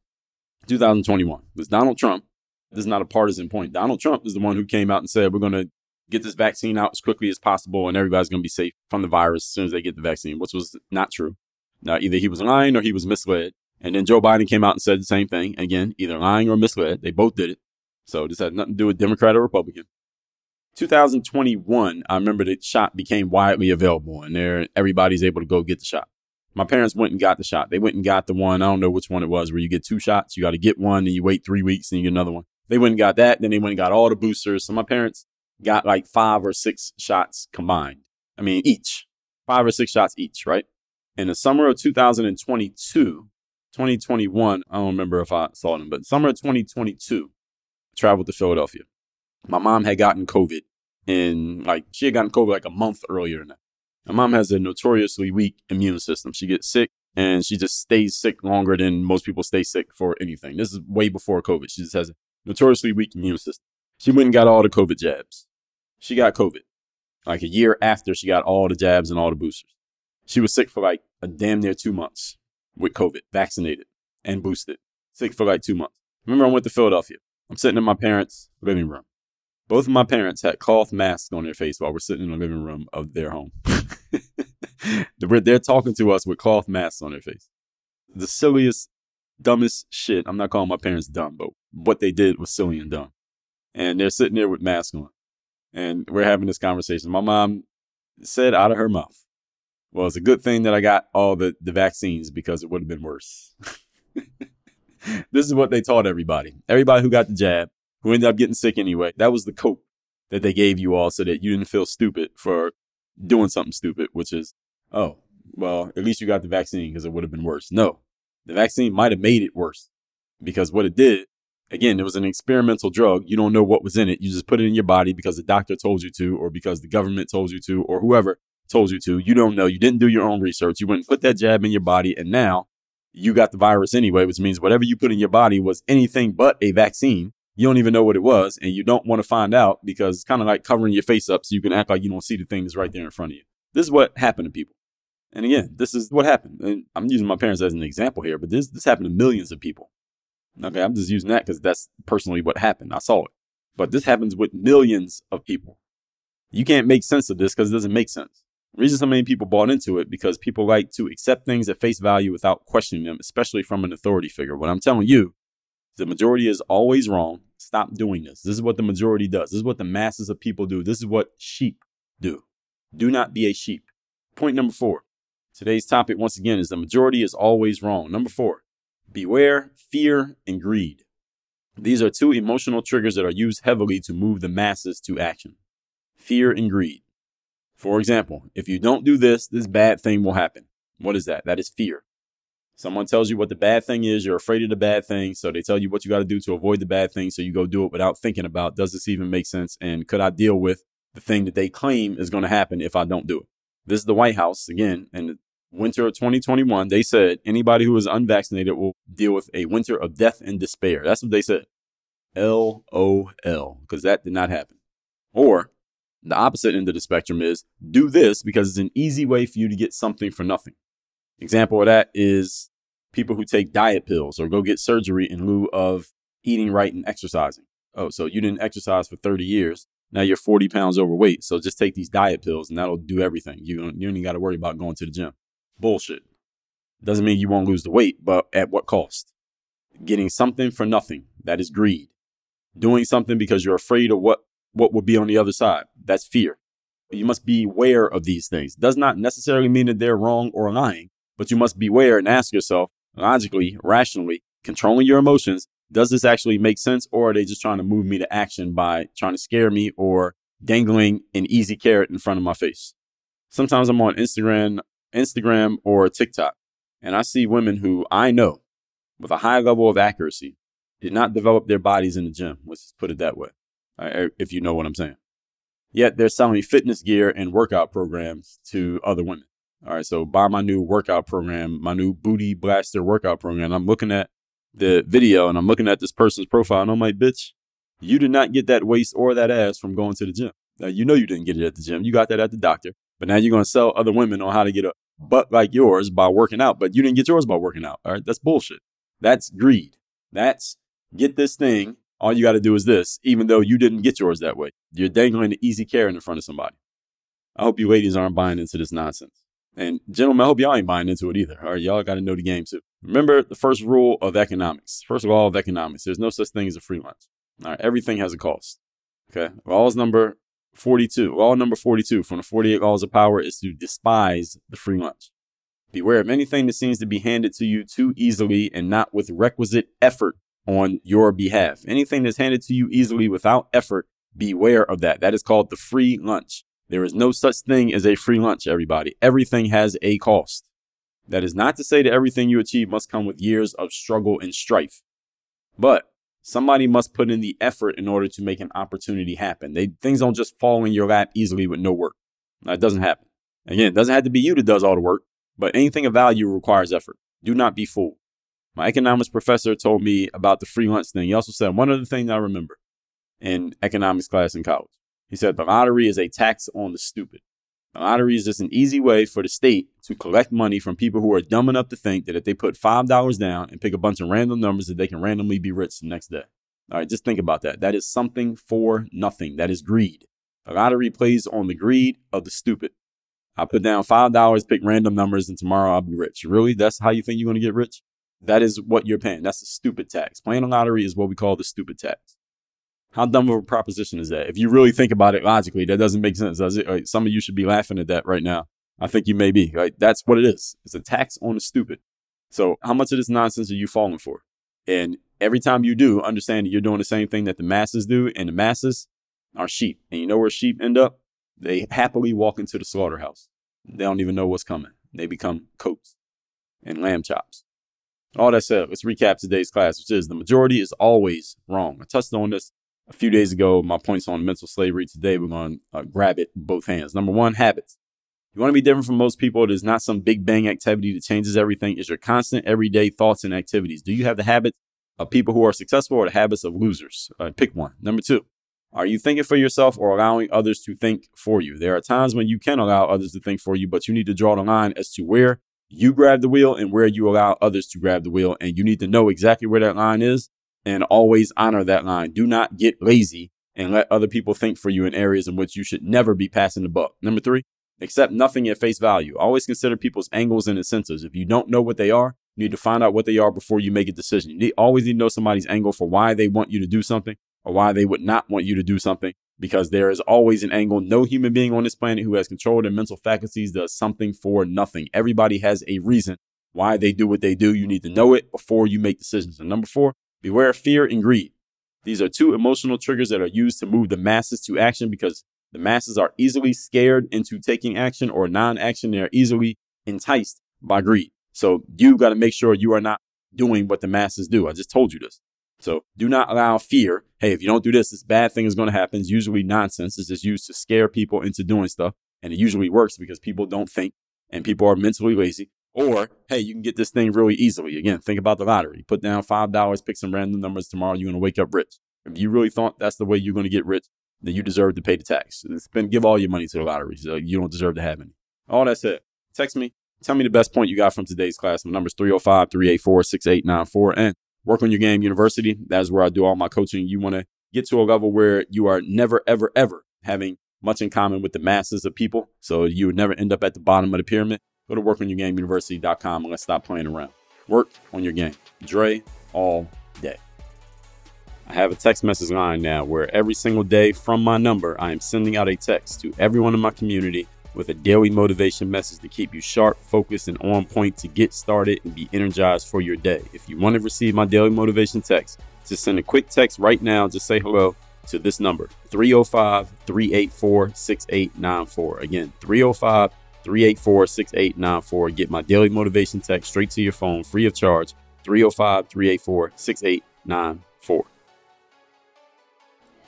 two thousand twenty-one. It was Donald Trump. This is not a partisan point. Donald Trump is the one who came out and said, we're going to get this vaccine out as quickly as possible and everybody's going to be safe from the virus as soon as they get the vaccine, which was not true. Now, either he was lying or he was misled. And then Joe Biden came out and said the same thing. Again, either lying or misled. They both did it. So this had nothing to do with Democrat or Republican. two thousand twenty-one, I remember the shot became widely available and there everybody's able to go get the shot. My parents went and got the shot. They went and got the one. I don't know which one it was where you get two shots. You got to get one and you wait three weeks and you get another one. They went and got that. Then they went and got all the boosters. So my parents got like five or six shots combined. I mean, each five or six shots each. Right. In the summer of two thousand twenty-two, twenty twenty-one, I don't remember if I saw them, but summer of twenty twenty-two, I traveled to Philadelphia. My mom had gotten COVID and like she had gotten COVID like a month earlier than that. My mom has a notoriously weak immune system. She gets sick and she just stays sick longer than most people stay sick for anything. This is way before COVID. She just has a notoriously weak immune system. She went and got all the COVID jabs. She got COVID like a year after she got all the jabs and all the boosters. She was sick for like a damn near two months with COVID, vaccinated and boosted. Sick for like two months. Remember, I went to Philadelphia. I'm sitting in my parents' living room. Both of my parents had cloth masks on their face while we're sitting in the living room of their home. They're talking to us with cloth masks on their face. The silliest, dumbest shit. I'm not calling my parents dumb, but what they did was silly and dumb. And they're sitting there with masks on. And we're having this conversation. My mom said out of her mouth, well, it's a good thing that I got all the, the vaccines because it would have been worse. This is what they taught everybody. Everybody who got the jab, who ended up getting sick anyway. That was the cope that they gave you all so that you didn't feel stupid for doing something stupid, which is, oh, well, at least you got the vaccine because it would have been worse. No, the vaccine might have made it worse because what it did, again, it was an experimental drug. You don't know what was in it. You just put it in your body because the doctor told you to, or because the government told you to, or whoever told you to. You don't know. You didn't do your own research. You went and put that jab in your body. And now you got the virus anyway, which means whatever you put in your body was anything but a vaccine. You don't even know what it was. And you don't want to find out because it's kind of like covering your face up so you can act like you don't see the thing that's right there in front of you. This is what happened to people. And again, this is what happened. And I'm using my parents as an example here, but this, this happened to millions of people. Okay, I'm just using that because that's personally what happened. I saw it. But this happens with millions of people. You can't make sense of this because it doesn't make sense. The reason so many people bought into it because people like to accept things at face value without questioning them, especially from an authority figure. What I'm telling you, the majority is always wrong. Stop doing this. This is what the majority does. This is what the masses of people do. This is what sheep do. Do not be a sheep. Point number four. Today's topic, once again, is the majority is always wrong. Number four. Beware, fear, and greed. These are two emotional triggers that are used heavily to move the masses to action. Fear and greed. For example, if you don't do this, this bad thing will happen. What is that? That is fear. Someone tells you what the bad thing is. You're afraid of the bad thing. So they tell you what you got to do to avoid the bad thing. So you go do it without thinking about, does this even make sense? And could I deal with the thing that they claim is going to happen if I don't do it? This is the White House again. And winter of twenty twenty-one, they said anybody who is unvaccinated will deal with a winter of death and despair. That's what they said. L O L, because that did not happen. Or the opposite end of the spectrum is do this because it's an easy way for you to get something for nothing. Example of that is people who take diet pills or go get surgery in lieu of eating right and exercising. Oh, so you didn't exercise for thirty years. Now you're forty pounds overweight. So just take these diet pills and that'll do everything. You don't, you don't even got to worry about going to the gym. Bullshit. Doesn't mean you won't lose the weight, but at what cost? Getting something for nothing. That is greed. Doing something because you're afraid of what, what will be on the other side. That's fear. You must be aware of these things. Does not necessarily mean that they're wrong or lying, but you must beware and ask yourself logically, rationally, controlling your emotions. Does this actually make sense? Or are they just trying to move me to action by trying to scare me or dangling an easy carrot in front of my face? Sometimes I'm on Instagram, Instagram or TikTok, and I see women who I know with a high level of accuracy did not develop their bodies in the gym. Let's just put it that way, if you know what I'm saying. Yet they're selling fitness gear and workout programs to other women. All right, so buy my new workout program, my new booty blaster workout program. I'm looking at the video and I'm looking at this person's profile and I'm like, bitch, you did not get that waist or that ass from going to the gym. Now, you know you didn't get it at the gym. You got that at the doctor. But now you're going to sell other women on how to get a butt like yours by working out. But you didn't get yours by working out. All right, that's bullshit. That's greed. That's get this thing all you got to do is this, even though you didn't get yours that way. You're dangling the easy carrot in front of somebody. I hope you ladies aren't buying into this nonsense. And gentlemen, I hope y'all ain't buying into it either. All right, y'all got to know the game too. Remember the first rule of economics. First law of economics. There's no such thing as a free lunch. All right, everything has a cost. Okay, law's number forty-two. Law number forty-two from the forty-eight laws of power is to despise the free lunch. Beware of anything that seems to be handed to you too easily and not with requisite effort on your behalf. Anything that's handed to you easily without effort, beware of that. That is called the free lunch. There is no such thing as a free lunch, everybody. Everything has a cost. That is not to say that everything you achieve must come with years of struggle and strife. But somebody must put in the effort in order to make an opportunity happen. They, things don't just fall in your lap easily with no work. Now, it doesn't happen. Again, it doesn't have to be you that does all the work, but anything of value requires effort. Do not be fooled. My economics professor told me about the free lunch thing. He also said one other thing that I remember in economics class in college. He said the lottery is a tax on the stupid. The lottery is just an easy way for the state to collect money from people who are dumb enough to think that if they put five dollars down and pick a bunch of random numbers that they can randomly be rich the next day. All right, just think about that. That is something for nothing. That is greed. The lottery plays on the greed of the stupid. I put down five dollars, pick random numbers, and tomorrow I'll be rich. Really? That's how you think you're going to get rich? That is what you're paying. That's the stupid tax. Playing the lottery is what we call the stupid tax. How dumb of a proposition is that? If you really think about it logically, that doesn't make sense, does it? Like, some of you should be laughing at that right now. I think you may be. Like, that's what it is. It's a tax on the stupid. So how much of this nonsense are you falling for? And every time you do, understand that you're doing the same thing that the masses do, and the masses are sheep. And you know where sheep end up? They happily walk into the slaughterhouse. They don't even know what's coming. They become goats and lamb chops. All that said, let's recap today's class, which is the majority is always wrong. I touched on this a few days ago, my points on mental slavery. Today, we're going to uh, grab it with both hands. Number one, habits. You want to be different from most people. It is not some big bang activity that changes everything. It's your constant everyday thoughts and activities. Do you have the habits of people who are successful or the habits of losers? Uh, pick one. Number two, are you thinking for yourself or allowing others to think for you? There are times when you can allow others to think for you, but you need to draw the line as to where you grab the wheel and where you allow others to grab the wheel. And you need to know exactly where that line is. And always honor that line. Do not get lazy and let other people think for you in areas in which you should never be passing the buck. Number three, accept nothing at face value. Always consider people's angles and incentives. If you don't know what they are, you need to find out what they are before you make a decision. You need, always need to know somebody's angle for why they want you to do something or why they would not want you to do something, because there is always an angle. No human being on this planet who has control of their mental faculties does something for nothing. Everybody has a reason why they do what they do. You need to know it before you make decisions. And number four, beware of fear and greed. These are two emotional triggers that are used to move the masses to action, because the masses are easily scared into taking action or non-action. They are easily enticed by greed. So you got to make sure you are not doing what the masses do. I just told you this. So do not allow fear. Hey, if you don't do this, this bad thing is going to happen. It's usually nonsense. It's just used to scare people into doing stuff. And it usually works because people don't think and people are mentally lazy. Or, hey, you can get this thing really easily. Again, think about the lottery. Put down five dollars, pick some random numbers. Tomorrow, you're going to wake up rich. If you really thought that's the way you're going to get rich, then you deserve to pay the tax. Spend, give all your money to the lottery. So you don't deserve to have any. All that said, text me. Tell me the best point you got from today's class. My number is three oh five, three eight four, six eight nine four. And Work on Your Game University. That is where I do all my coaching. You want to get to a level where you are never, ever, ever having much in common with the masses of people. So you would never end up at the bottom of the pyramid. Go to work on your game university dot com and let's stop playing around. Work on your game. Dre all day. I have a text message line now where every single day from my number, I am sending out a text to everyone in my community with a daily motivation message to keep you sharp, focused, and on point to get started and be energized for your day. If you want to receive my daily motivation text, just send a quick text right now. Just say hello to this number, three oh five, three eight four, six eight nine four. Again, three oh five, three eight four, six eight nine four. Get my daily motivation text straight to your phone, free of charge, three oh five, three eight four, six eight nine four.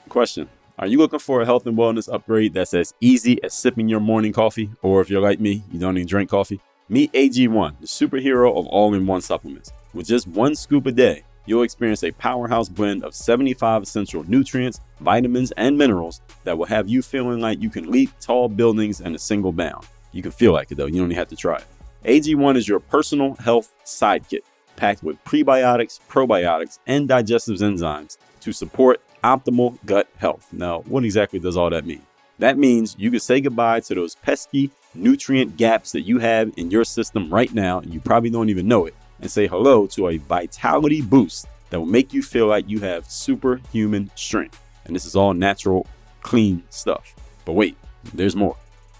Question. Are you looking for a health and wellness upgrade that's as easy as sipping your morning coffee? Or if you're like me, you don't even drink coffee. Meet A G one, the superhero of all-in-one supplements. With just one scoop a day, you'll experience a powerhouse blend of seventy-five essential nutrients, vitamins, and minerals that will have you feeling like you can leap tall buildings in a single bound. You can feel like it, though. You don't even have to try it. A G one is your personal health sidekick. packed with prebiotics, probiotics, and digestive enzymes to support optimal gut health. Now, what exactly does all that mean? That means you can say goodbye to those pesky nutrient gaps that you have in your system right now, and you probably don't even know it, and say hello to a vitality boost that will make you feel like you have superhuman strength. And this is all natural, clean stuff. But wait, there's more.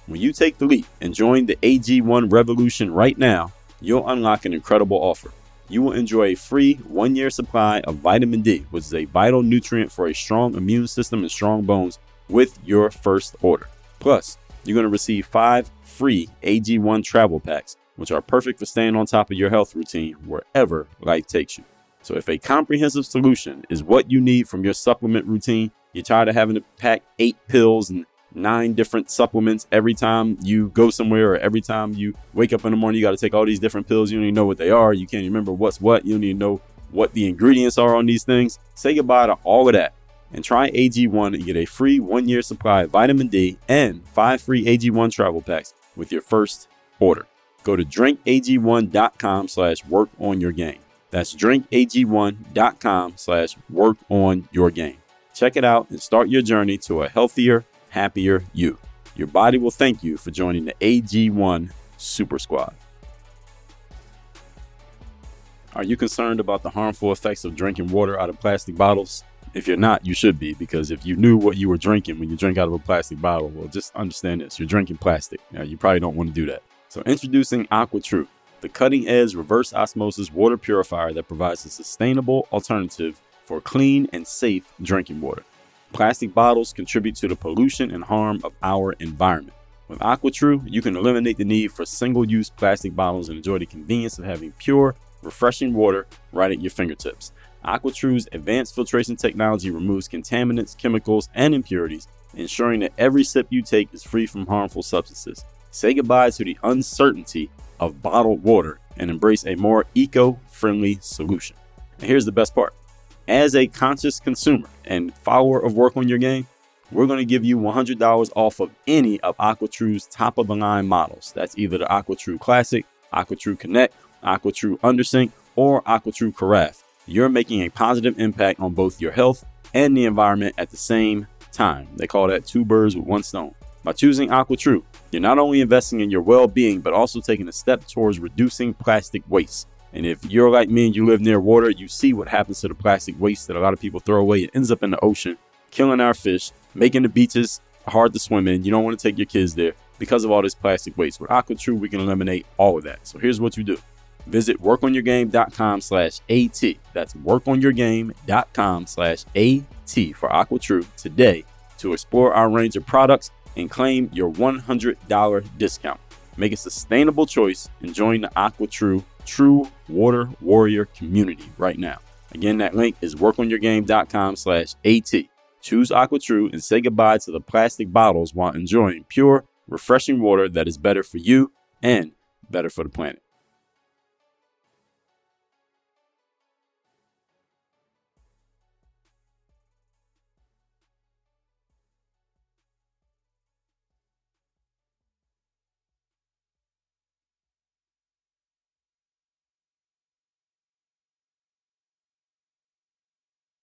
When you take the leap and join the A G one revolution right now, you'll unlock an incredible offer. You will enjoy a free one-year supply of vitamin D, which is a vital nutrient for a strong immune system and strong bones, with your first order. Plus, you're going to receive five free A G one travel packs, which are perfect for staying on top of your health routine wherever life takes you. So if a comprehensive solution is what you need from your supplement routine, you're tired of having to pack eight pills and nine different supplements every time you go somewhere, or every time you wake up in the morning, you got to take all these different pills. You don't even know what they are. You can't remember what's what. You don't even know what the ingredients are on these things. Say goodbye to all of that and try A G one and get a free one-year supply of vitamin D and five free A G one travel packs with your first order. Go to drink A G one dot com slash work on your game. That's drink A G one dot com slash work on your game. Check it out and start your journey to a healthier, happier you. Your body will thank you for joining the A G one Super Squad. Are you concerned about the harmful effects of drinking water out of plastic bottles? If you're not, you should be, because if you knew what you were drinking when you drink out of a plastic bottle, well, just understand this. You're drinking plastic. Now, you probably don't want to do that. So introducing AquaTru, the cutting-edge reverse osmosis water purifier that provides a sustainable alternative for clean and safe drinking water. Plastic bottles contribute to the pollution and harm of our environment. With AquaTru, you can eliminate the need for single-use plastic bottles and enjoy the convenience of having pure, refreshing water right at your fingertips. AquaTru's advanced filtration technology removes contaminants, chemicals, and impurities, ensuring that every sip you take is free from harmful substances. Say goodbye to the uncertainty of bottled water and embrace a more eco-friendly solution. And here's the best part. As a conscious consumer and follower of Work on Your Game, we're going to give you one hundred dollars off of any of AquaTru's top-of-the-line models. That's either the AquaTru Classic, AquaTru Connect, AquaTru Undersink, or AquaTru Carafe. You're making a positive impact on both your health and the environment at the same time. They call that two birds with one stone. By choosing AquaTru, you're not only investing in your well-being, but also taking a step towards reducing plastic waste. And if you're like me and you live near water, you see what happens to the plastic waste that a lot of people throw away. It ends up in the ocean, killing our fish, making the beaches hard to swim in. You don't want to take your kids there because of all this plastic waste. With AquaTru, we can eliminate all of that. So here's what you do. Visit work on your game dot com slash A T. That's work on your game dot com slash A T for AquaTru today to explore our range of products and claim your one hundred dollars discount. Make a sustainable choice and join the AquaTru True Water Warrior community right now. Again, that link is work on your game dot com slash A T. Choose AquaTru and say goodbye to the plastic bottles while enjoying pure, refreshing water that is better for you and better for the planet.